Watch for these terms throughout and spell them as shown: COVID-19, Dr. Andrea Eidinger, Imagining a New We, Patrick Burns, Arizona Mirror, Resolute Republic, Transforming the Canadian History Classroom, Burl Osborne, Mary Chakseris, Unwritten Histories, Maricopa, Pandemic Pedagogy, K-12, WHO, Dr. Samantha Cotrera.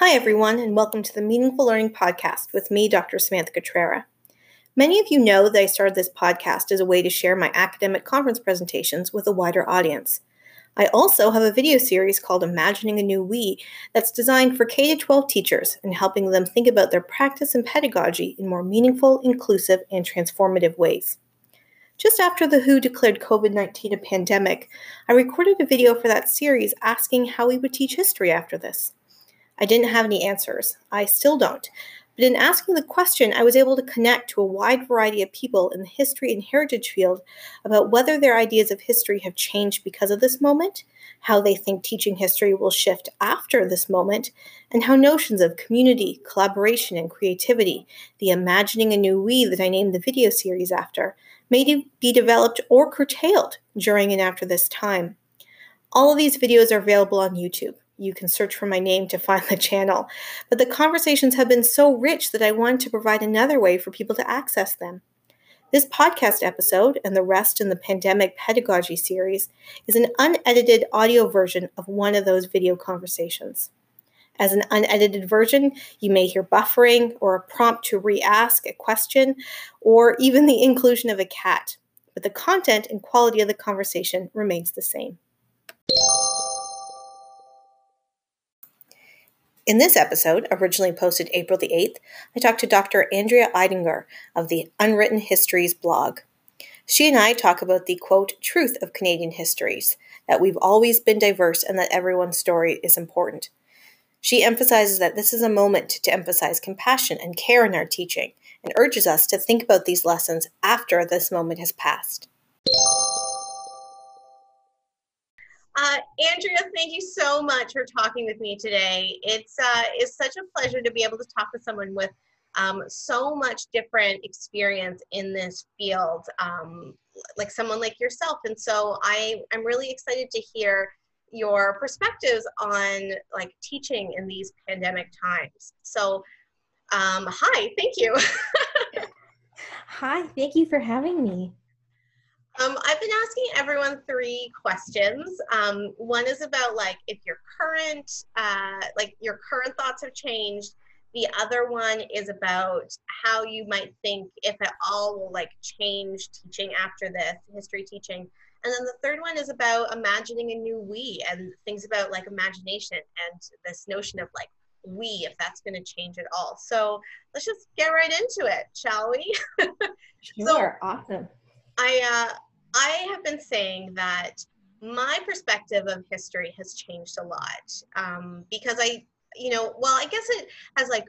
Hi, everyone, and welcome to the Meaningful Learning Podcast with me, Dr. Samantha Cotrera. Many of you know that I started this podcast as a way to share my academic conference presentations with a wider audience. I also have a video series called Imagining a New We that's designed for K-12 teachers and helping them think about their practice and pedagogy in more meaningful, inclusive, and transformative ways. Just after the WHO declared COVID-19 a pandemic, I recorded a video for that series asking how we would teach history after this. I didn't have any answers. I still don't. But in asking the question, I was able to connect to a wide variety of people in the history and heritage field about whether their ideas of history have changed because of this moment, how they think teaching history will shift after this moment, and how notions of community, collaboration, and creativity, the Imagining a New We that I named the video series after, may be developed or curtailed during and after this time. All of these videos are available on YouTube. You can search for my name to find the channel, but the conversations have been so rich that I wanted to provide another way for people to access them. This podcast episode and the rest in the Pandemic Pedagogy series is an unedited audio version of one of those video conversations. As an unedited version, you may hear buffering or a prompt to re-ask a question or even the inclusion of a cat, but the content and quality of the conversation remains the same. In this episode, originally posted April the 8th, I talked to Dr. Andrea Eidinger of the Unwritten Histories blog. She and I talk about the, quote, truth of Canadian histories, that we've always been diverse and that everyone's story is important. She emphasizes that this is a moment to emphasize compassion and care in our teaching and urges us to think about these lessons after this moment has passed. Andrea, thank you so much for talking with me today. It's such a pleasure to be able to talk to someone with so much different experience in this field, like someone like yourself. And so I'm really excited to hear your perspectives on like teaching in these pandemic times. So, hi, thank you. Hi, thank you for having me. I've been asking everyone three questions. One is about like if your current, like your current thoughts have changed. The other one is about how you might think, if at all, will like change teaching after this, history teaching. And then the third one is about imagining a new we and things about like imagination and this notion of like we, if that's going to change at all. So let's just get right into it, shall we? Sure, awesome. I have been saying that my perspective of history has changed a lot because I guess it has like,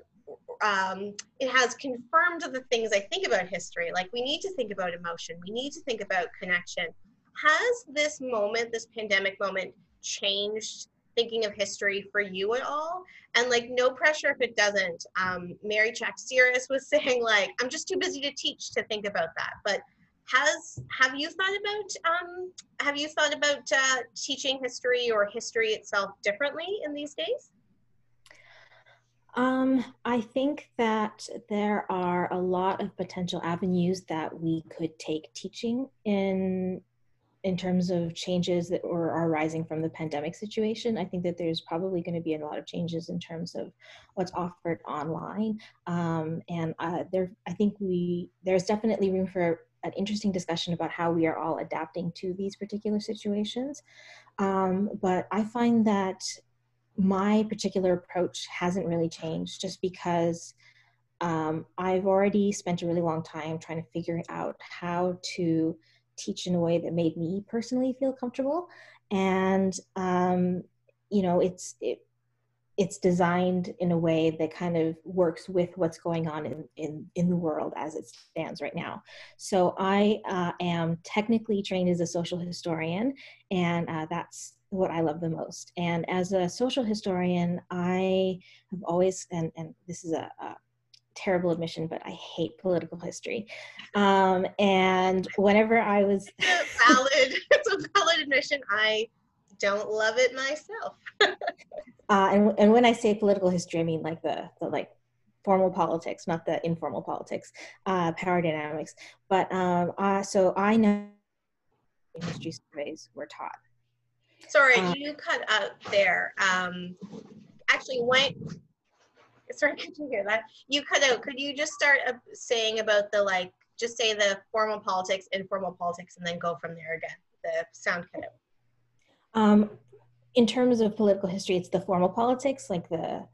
it has confirmed the things I think about history. Like we need to think about emotion. We need to think about connection. Has this moment, this pandemic moment, changed thinking of history for you at all? And like, no pressure if it doesn't. Mary Chakseris was saying like, I'm just too busy to teach to think about that. But have you thought about teaching history or history itself differently in these days? I think that there are a lot of potential avenues that we could take teaching in terms of changes that are arising from the pandemic situation. I think that there's probably going to be a lot of changes in terms of what's offered online, and there's definitely room for an interesting discussion about how we are all adapting to these particular situations. But I find that my particular approach hasn't really changed just because I've already spent a really long time trying to figure out how to teach in a way that made me personally feel comfortable. And, it's designed in a way that kind of works with what's going on in the world as it stands right now. So I am technically trained as a social historian, and that's what I love the most. And as a social historian, I have always, and this is a terrible admission, but I hate political history. And whenever I was... It's a valid admission. I don't love it myself. And when I say political history, I mean like the formal politics, not the informal politics, power dynamics. But so I know history surveys were taught. Sorry, you cut out there. Actually, Sorry, could you hear that? You cut out. Could you just start saying about the, like, just say the formal politics, informal politics, and then go from there again? The sound cut out. In terms of political history, it's the formal politics, like the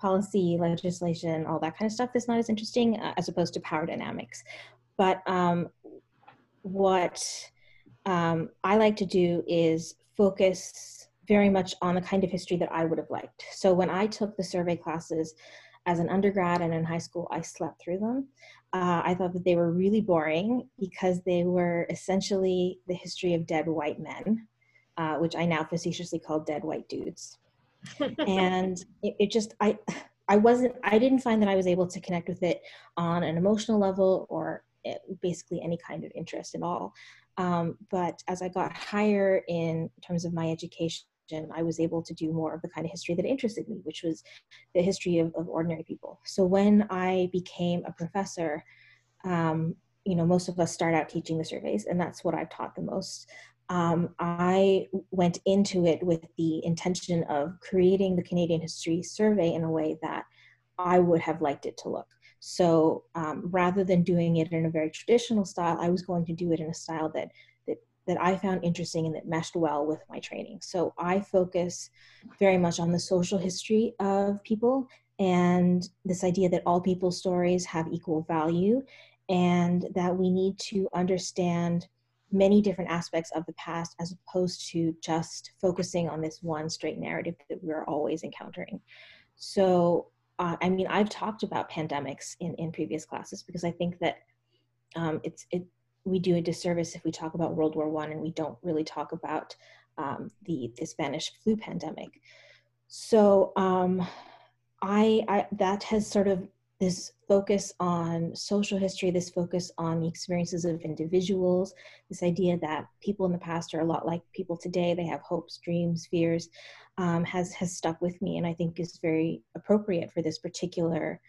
policy, legislation, all that kind of stuff that's not as interesting, as opposed to power dynamics. But what I like to do is focus very much on the kind of history that I would have liked. So when I took the survey classes as an undergrad and in high school, I slept through them. I thought that they were really boring because they were essentially the history of dead white men, which I now facetiously call dead white dudes. And it just, I didn't find that I was able to connect with it on an emotional level or basically any kind of interest at all. But as I got higher in terms of my education, I was able to do more of the kind of history that interested me, which was the history of ordinary people. So when I became a professor, you know, most of us start out teaching the surveys, and that's what I've taught the most. I went into it with the intention of creating the Canadian History Survey in a way that I would have liked it to look. So rather than doing it in a very traditional style, I was going to do it in a style that I found interesting and that meshed well with my training. So I focus very much on the social history of people and this idea that all people's stories have equal value and that we need to understand many different aspects of the past as opposed to just focusing on this one straight narrative that we're always encountering. So, I mean, I've talked about pandemics in previous classes because I think that we do a disservice if we talk about World War I and we don't really talk about the Spanish flu pandemic. So that has sort of this focus on social history, this focus on the experiences of individuals, this idea that people in the past are a lot like people today, they have hopes, dreams, fears, has stuck with me and I think is very appropriate for this particular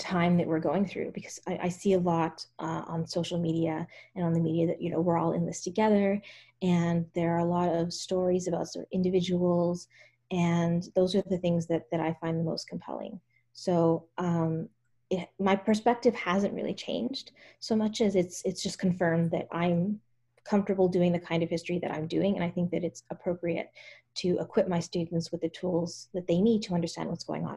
time that we're going through, because I see a lot on social media and on the media that, you know, we're all in this together, and there are a lot of stories about sort of individuals, and those are the things that I find the most compelling. So my perspective hasn't really changed so much as it's just confirmed that I'm comfortable doing the kind of history that I'm doing, and I think that it's appropriate to equip my students with the tools that they need to understand what's going on.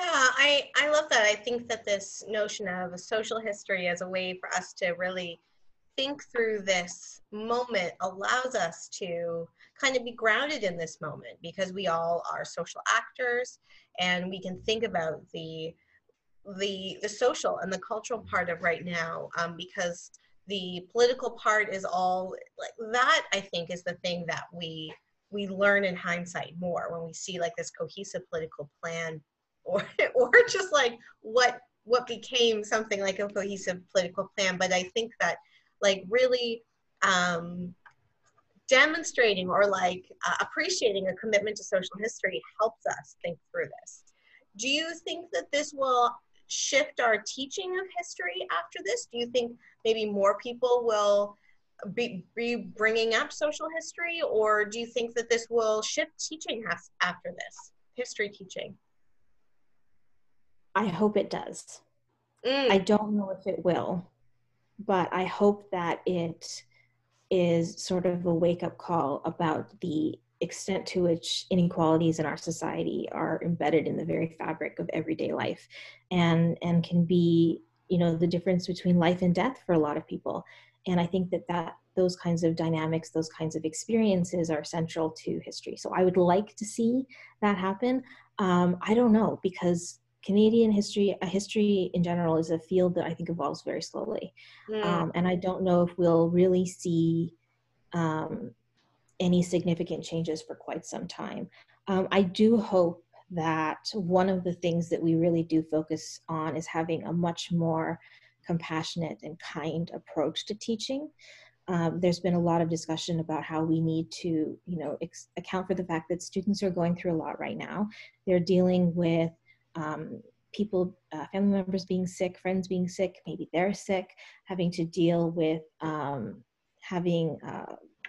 Yeah, I love that. I think that this notion of a social history as a way for us to really think through this moment allows us to kind of be grounded in this moment, because we all are social actors and we can think about the social and the cultural part of right now, because the political part is all like that. I think is the thing that we learn in hindsight more when we see like this cohesive political plan or just like what became something like a cohesive political plan. But I think that like really demonstrating or like appreciating a commitment to social history helps us think through this. Do you think that this will shift our teaching of history after this? Do you think maybe more people will be bringing up social history, or do you think that this will shift teaching after this, history teaching? I hope it does. I don't know if it will, but I hope that it is sort of a wake-up call about the extent to which inequalities in our society are embedded in the very fabric of everyday life and can be, you know, the difference between life and death for a lot of people. And I think that those kinds of dynamics, those kinds of experiences are central to history. So I would like to see that happen. I don't know, because Canadian history, history in general, is a field that I think evolves very slowly. Yeah. And I don't know if we'll really see any significant changes for quite some time. I do hope that one of the things that we really do focus on is having a much more compassionate and kind approach to teaching. There's been a lot of discussion about how we need to, you know, account for the fact that students are going through a lot right now. They're dealing with people, family members being sick, friends being sick, maybe they're sick, having to deal with having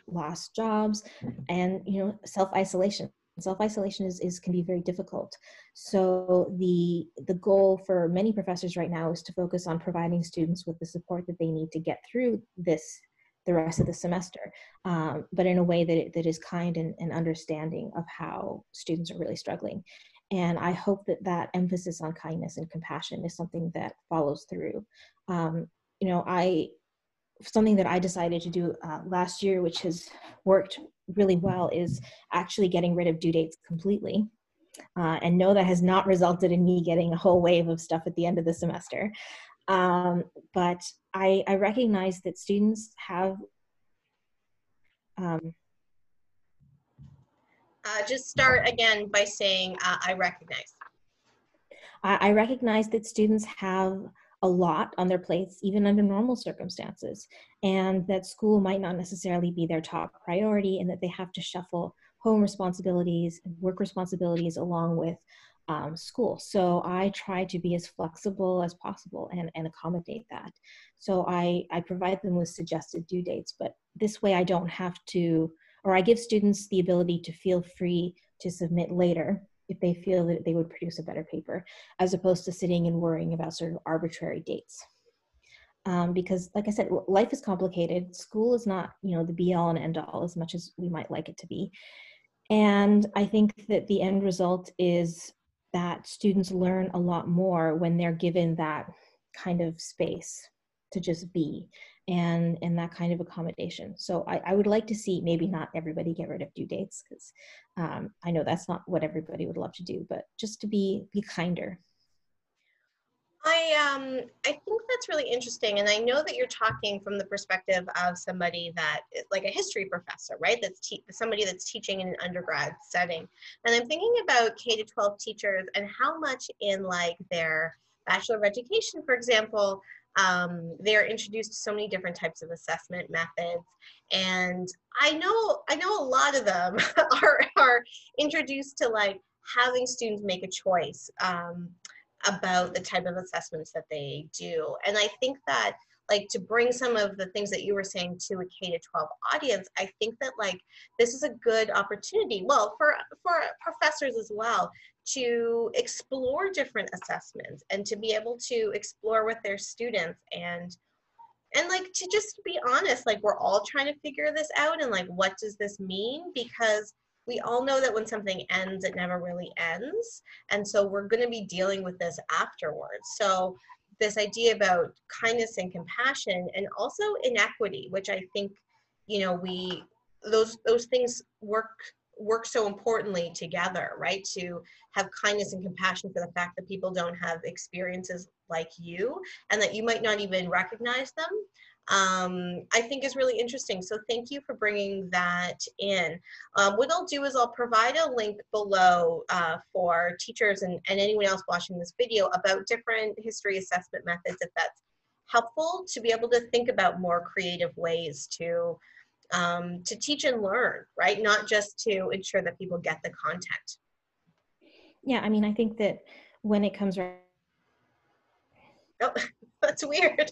lost jobs and, you know, self-isolation. Self-isolation can be very difficult. So the goal for many professors right now is to focus on providing students with the support that they need to get through this, the rest of the semester, but in a way that is kind and understanding of how students are really struggling. And I hope that that emphasis on kindness and compassion is something that follows through. You know, something that I decided to do last year, which has worked really well, is actually getting rid of due dates completely. And no, that has not resulted in me getting a whole wave of stuff at the end of the semester. But I recognize that students have... just start again by saying, I recognize. I recognize that students have a lot on their plates, even under normal circumstances, and that school might not necessarily be their top priority, and that they have to shuffle home responsibilities and work responsibilities along with school. So I try to be as flexible as possible and accommodate that. So I provide them with suggested due dates, but this way I don't have to, or I give students the ability to feel free to submit later if they feel that they would produce a better paper, as opposed to sitting and worrying about sort of arbitrary dates. Because like I said, life is complicated. School is not, you know, the be all and end all as much as we might like it to be. And I think that the end result is that students learn a lot more when they're given that kind of space to just be and that kind of accommodation. So I would like to see maybe not everybody get rid of due dates, because I know that's not what everybody would love to do, but just to be kinder. I think that's really interesting, and I know that you're talking from the perspective of somebody that is like a history professor, right? That's somebody that's teaching in an undergrad setting. And I'm thinking about K-12 teachers and how much in like their Bachelor of Education, for example, they're introduced to so many different types of assessment methods, and I know a lot of them are introduced to like having students make a choice about the type of assessments that they do. And I think that like to bring some of the things that you were saying to a K-12 audience, I think that like this is a good opportunity, well, for professors as well, to explore different assessments and to be able to explore with their students and like to just be honest, like we're all trying to figure this out and like what does this mean, because we all know that when something ends, it never really ends, and so we're going to be dealing with this afterwards. So this idea about kindness and compassion, and also inequity, which I think, you know, those things work so importantly together, right? To have kindness and compassion for the fact that people don't have experiences like you, and that you might not even recognize them, I think is really interesting. So thank you for bringing that in. What I'll do is I'll provide a link below for teachers and anyone else watching this video about different history assessment methods, if that's helpful, to be able to think about more creative ways to teach and learn, right? Not just to ensure that people get the content. Yeah, I mean, I think that when it comes around... Oh, that's weird.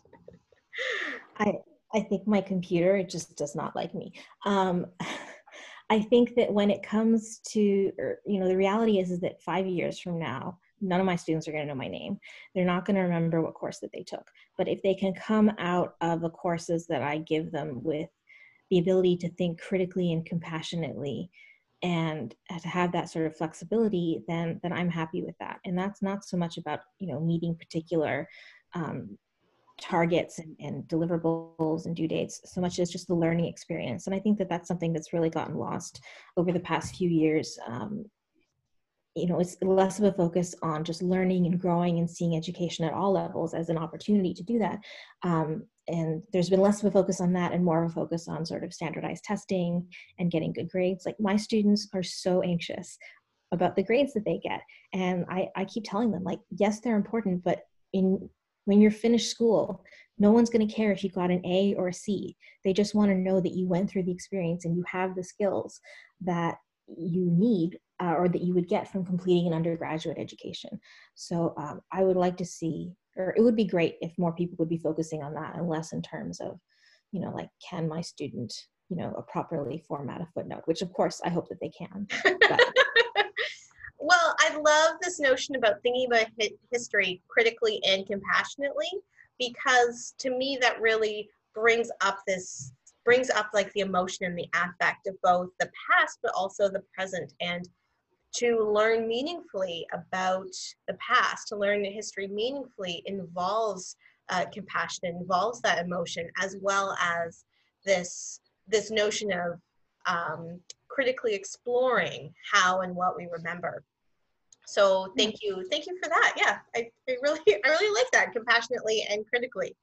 I think my computer, it just does not like me. I think that when it comes to, you know, the reality is that 5 years from now, none of my students are going to know my name. They're not going to remember what course that they took. But if they can come out of the courses that I give them with the ability to think critically and compassionately and to have that sort of flexibility, then I'm happy with that. And that's not so much about, you know, meeting particular targets and deliverables and due dates, so much as just the learning experience. And I think that that's something that's really gotten lost over the past few years. You know, it's less of a focus on just learning and growing and seeing education at all levels as an opportunity to do that. And there's been less of a focus on that and more of a focus on sort of standardized testing and getting good grades. Like my students are so anxious about the grades that they get. And I keep telling them, like, yes, they're important, but when you're finished school, no one's going to care if you got an A or a C. They just want to know that you went through the experience and you have the skills that you need or that you would get from completing an undergraduate education. So I would like to see, or it would be great if more people would be focusing on that and less in terms of, you know, like, can my student, you know, properly format a footnote, which of course I hope that they can. But Well, I love this notion about thinking about history critically and compassionately, because to me that really brings up like the emotion and the affect of both the past but also the present, and to learn meaningfully about the past, to learn history meaningfully involves compassion, involves that emotion, as well as this notion of critically exploring how and what we remember. So thank you for that. Yeah, I really like that, compassionately and critically.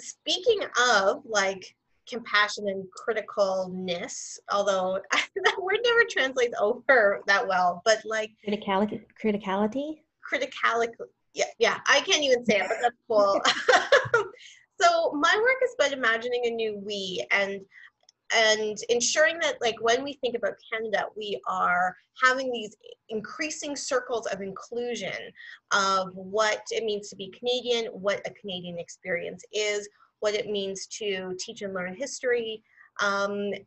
Speaking of like compassion and criticalness, although that word never translates over that well, but like criticality. Yeah, I can't even say it, but that's cool. So my work is about imagining a new we, and ensuring that like when we think about Canada, we are having these increasing circles of inclusion of what it means to be Canadian, what a Canadian experience is, what it means to teach and learn history. And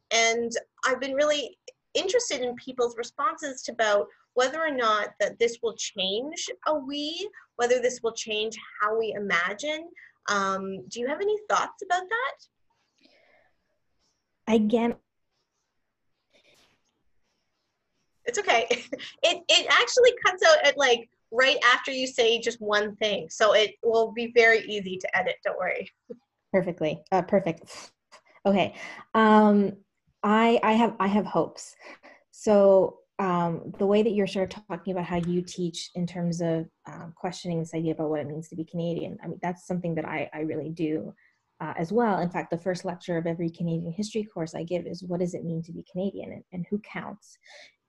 I've been really interested in people's responses to about whether or not that this will change a we, whether this will change how we imagine. Do you have any thoughts about that? Again, it's okay. It actually cuts out at like right after you say just one thing, so it will be very easy to edit, don't worry. Perfectly. Perfect. Okay. I have hopes. So the way that you're sort of talking about how you teach in terms of questioning this idea about what it means to be Canadian, I mean, that's something that I really do as well. In fact, the first lecture of every Canadian history course I give is what does it mean to be Canadian, and who counts,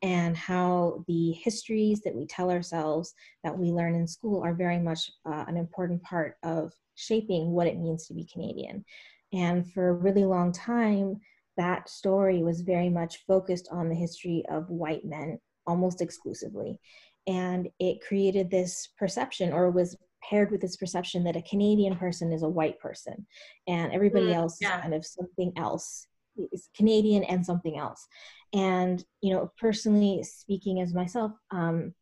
and how the histories that we tell ourselves that we learn in school are very much an important part of shaping what it means to be Canadian. And for a really long time, that story was very much focused on the history of white men almost exclusively. And it created this perception, or was paired with this perception, that a Canadian person is a white person and everybody else is kind of something else, is Canadian and something else. And, you know, personally speaking as myself, I'm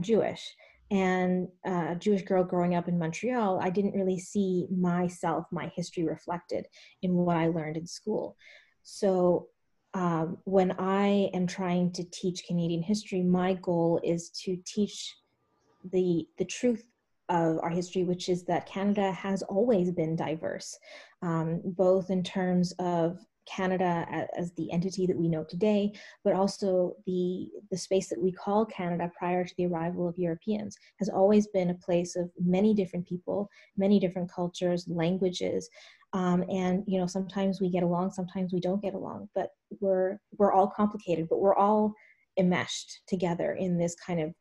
Jewish, and a Jewish girl growing up in Montreal, I didn't really see myself, my history reflected in what I learned in school. So when I am trying to teach Canadian history, my goal is to teach the truth of our history, which is that Canada has always been diverse, both in terms of Canada as the entity that we know today, but also the space that we call Canada prior to the arrival of Europeans has always been a place of many different people, many different cultures, languages, and you know, sometimes we get along, sometimes we don't get along, but we're all complicated, but we're all enmeshed together in this kind of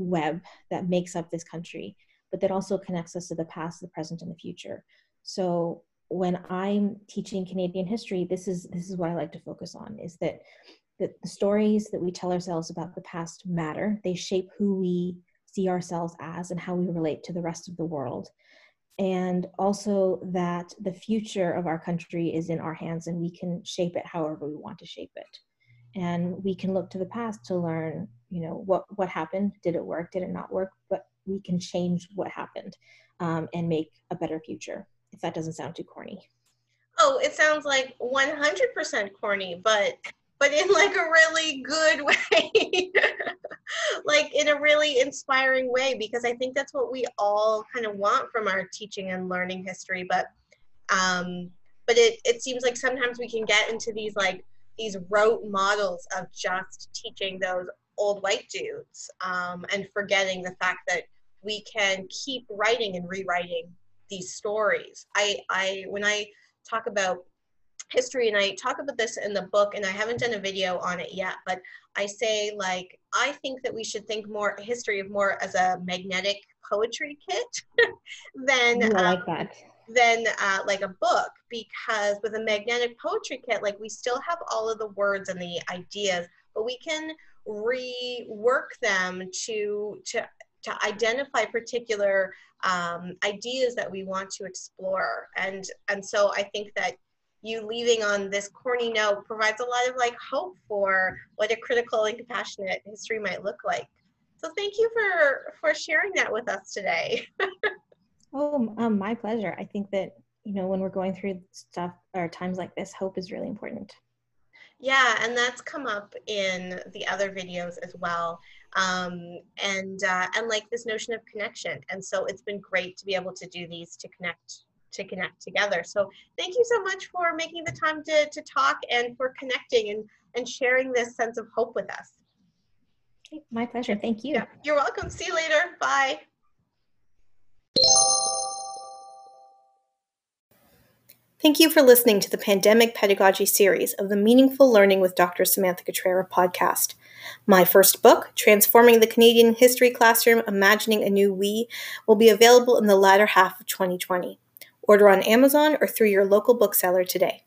web that makes up this country, but that also connects us to the past, the present, and the future. So when I'm teaching Canadian history, this is what I like to focus on, is that the stories that we tell ourselves about the past matter. They shape who we see ourselves as and how we relate to the rest of the world. And also that the future of our country is in our hands, and we can shape it however we want to shape it. And we can look to the past to learn, you know, what happened, did it work, did it not work, but we can change what happened and make a better future. If that doesn't sound too corny. Oh, it sounds like 100% corny, but in like a really good way, like in a really inspiring way, because I think that's what we all kind of want from our teaching and learning history. But it seems like sometimes we can get into these like these rote models of just teaching those old white dudes and forgetting the fact that we can keep writing and rewriting these stories. When I talk about history, and I talk about this in the book, and I haven't done a video on it yet, but I say like, I think that we should think more history of more as a magnetic poetry kit than like a book, because with a magnetic poetry kit, like we still have all of the words and the ideas, but we can rework them to identify particular ideas that we want to explore. And so I think that you leaving on this corny note provides a lot of like hope for what a critical and compassionate history might look like. So thank you for sharing that with us today. Oh, my pleasure. I think that, you know, when we're going through stuff or times like this, hope is really important. Yeah, and that's come up in the other videos as well. And like this notion of connection. And so it's been great to be able to do these to connect together. So thank you so much for making the time to talk and for connecting and sharing this sense of hope with us. My pleasure. Thank you. Yeah, you're welcome. See you later. Bye. Thank you for listening to the Pandemic Pedagogy series of the Meaningful Learning with Dr. Samantha Cotrera podcast. My first book, Transforming the Canadian History Classroom, Imagining a New We, will be available in the latter half of 2020. Order on Amazon or through your local bookseller today.